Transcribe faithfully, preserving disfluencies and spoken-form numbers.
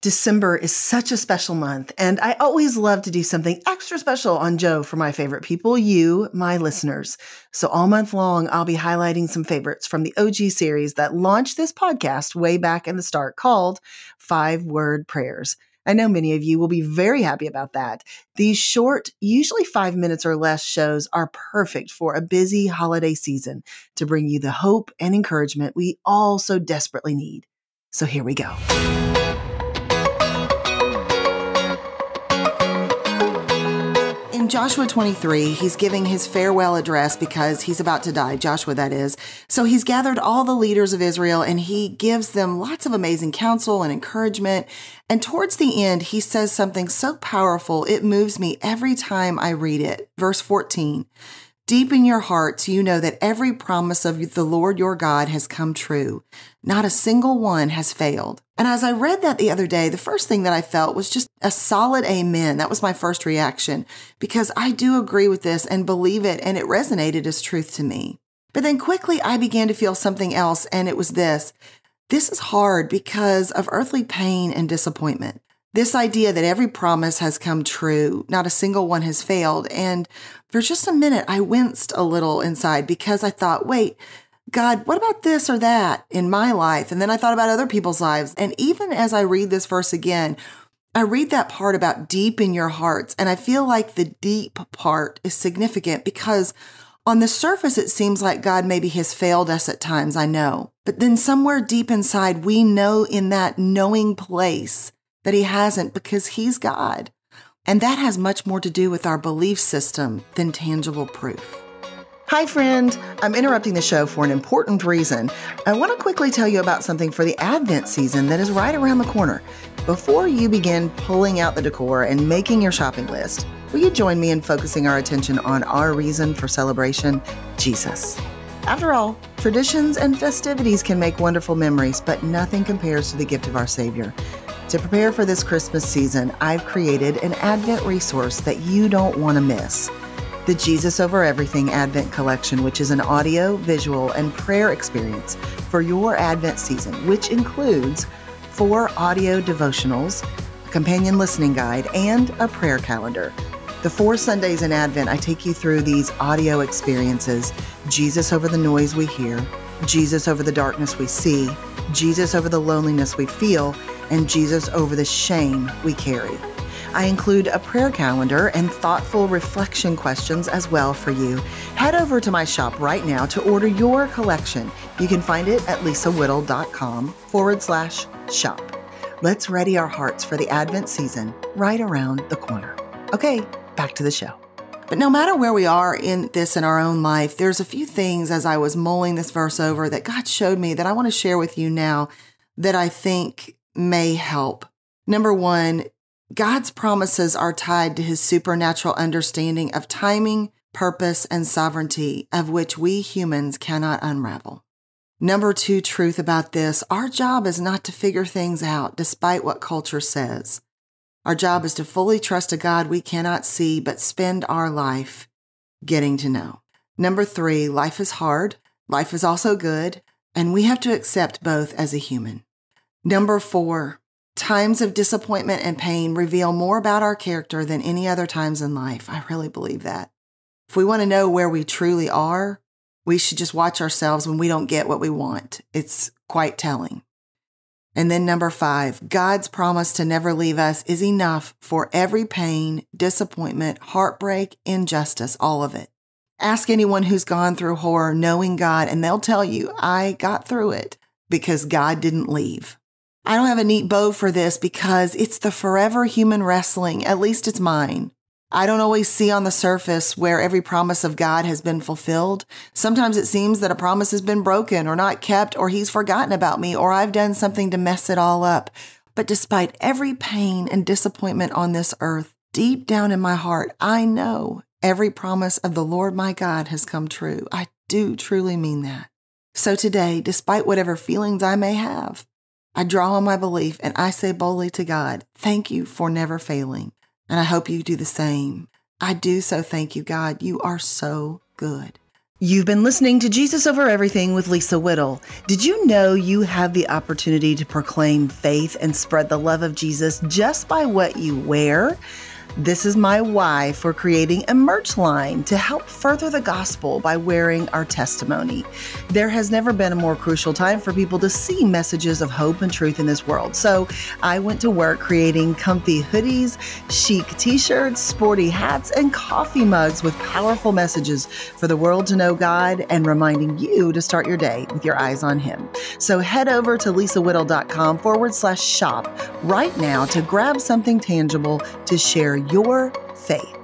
December is such a special month, and I always love to do something extra special on Joe for my favorite people, you, my listeners. So all month long, I'll be highlighting some favorites from the O G series that launched this podcast way back in the start called Five Word Prayers. I know many of you will be very happy about that. These short, usually five minutes or less shows are perfect for a busy holiday season to bring you the hope and encouragement we all so desperately need. So here we go. In Joshua twenty-three, he's giving his farewell address because he's about to die, Joshua that is. So he's gathered all the leaders of Israel and he gives them lots of amazing counsel and encouragement. And towards the end, he says something so powerful, it moves me every time I read it. Verse fourteen, deep in your hearts, you know that every promise of the Lord your God has come true. Not a single one has failed. And as I read that the other day, the first thing that I felt was just a solid amen. That was my first reaction, because I do agree with this and believe it, and it resonated as truth to me. But then quickly I began to feel something else, and it was this. This is hard because of earthly pain and disappointment. This idea that every promise has come true, not a single one has failed. And for just a minute, I winced a little inside because I thought, wait, God, what about this or that in my life? And then I thought about other people's lives. And even as I read this verse again, I read that part about deep in your hearts. And I feel like the deep part is significant because on the surface, it seems like God maybe has failed us at times, I know. But then somewhere deep inside, we know in that knowing place that he hasn't because he's God. And that has much more to do with our belief system than tangible proof. Hi, friend. I'm interrupting the show for an important reason. I want to quickly tell you about something for the Advent season that is right around the corner. Before you begin pulling out the decor and making your shopping list, will you join me in focusing our attention on our reason for celebration, Jesus? After all, traditions and festivities can make wonderful memories, but nothing compares to the gift of our Savior. To prepare for this Christmas season, I've created an Advent resource that you don't want to miss. The Jesus Over Everything Advent Collection, which is an audio, visual, and prayer experience for your Advent season, which includes four audio devotionals, a companion listening guide, and a prayer calendar. The four Sundays in Advent, I take you through these audio experiences: Jesus over the noise we hear, Jesus over the darkness we see, Jesus over the loneliness we feel, and Jesus over the shame we carry. I include a prayer calendar and thoughtful reflection questions as well for you. Head over to my shop right now to order your collection. You can find it at lisawhittle.com forward slash shop. Let's ready our hearts for the Advent season right around the corner. Okay, back to the show. But no matter where we are in this in our own life, there's a few things as I was mulling this verse over that God showed me that I want to share with you now that I think may help. Number one, God's promises are tied to his supernatural understanding of timing, purpose, and sovereignty, of which we humans cannot unravel. Number two truth about this, our job is not to figure things out despite what culture says. Our job is to fully trust a God we cannot see, but spend our life getting to know. Number three, life is hard. Life is also good, and we have to accept both as a human. Number four, times of disappointment and pain reveal more about our character than any other times in life. I really believe that. If we want to know where we truly are, we should just watch ourselves when we don't get what we want. It's quite telling. And then number five, God's promise to never leave us is enough for every pain, disappointment, heartbreak, injustice, all of it. Ask anyone who's gone through horror knowing God, and they'll tell you, I got through it because God didn't leave. I don't have a neat bow for this because it's the forever human wrestling, at least it's mine. I don't always see on the surface where every promise of God has been fulfilled. Sometimes it seems that a promise has been broken or not kept, or he's forgotten about me, or I've done something to mess it all up. But despite every pain and disappointment on this earth, deep down in my heart, I know every promise of the Lord my God has come true. I do truly mean that. So today, despite whatever feelings I may have, I draw on my belief and I say boldly to God, thank you for never failing. And I hope you do the same. I do so thank you, God. You are so good. You've been listening to Jesus Over Everything with Lisa Whittle. Did you know you have the opportunity to proclaim faith and spread the love of Jesus just by what you wear? This is my why for creating a merch line to help further the gospel by wearing our testimony. There has never been a more crucial time for people to see messages of hope and truth in this world. So I went to work creating comfy hoodies, chic t-shirts, sporty hats, and coffee mugs with powerful messages for the world to know God and reminding you to start your day with your eyes on Him. So head over to lisa whittle dot com forward slash shop right now to grab something tangible to share your faith.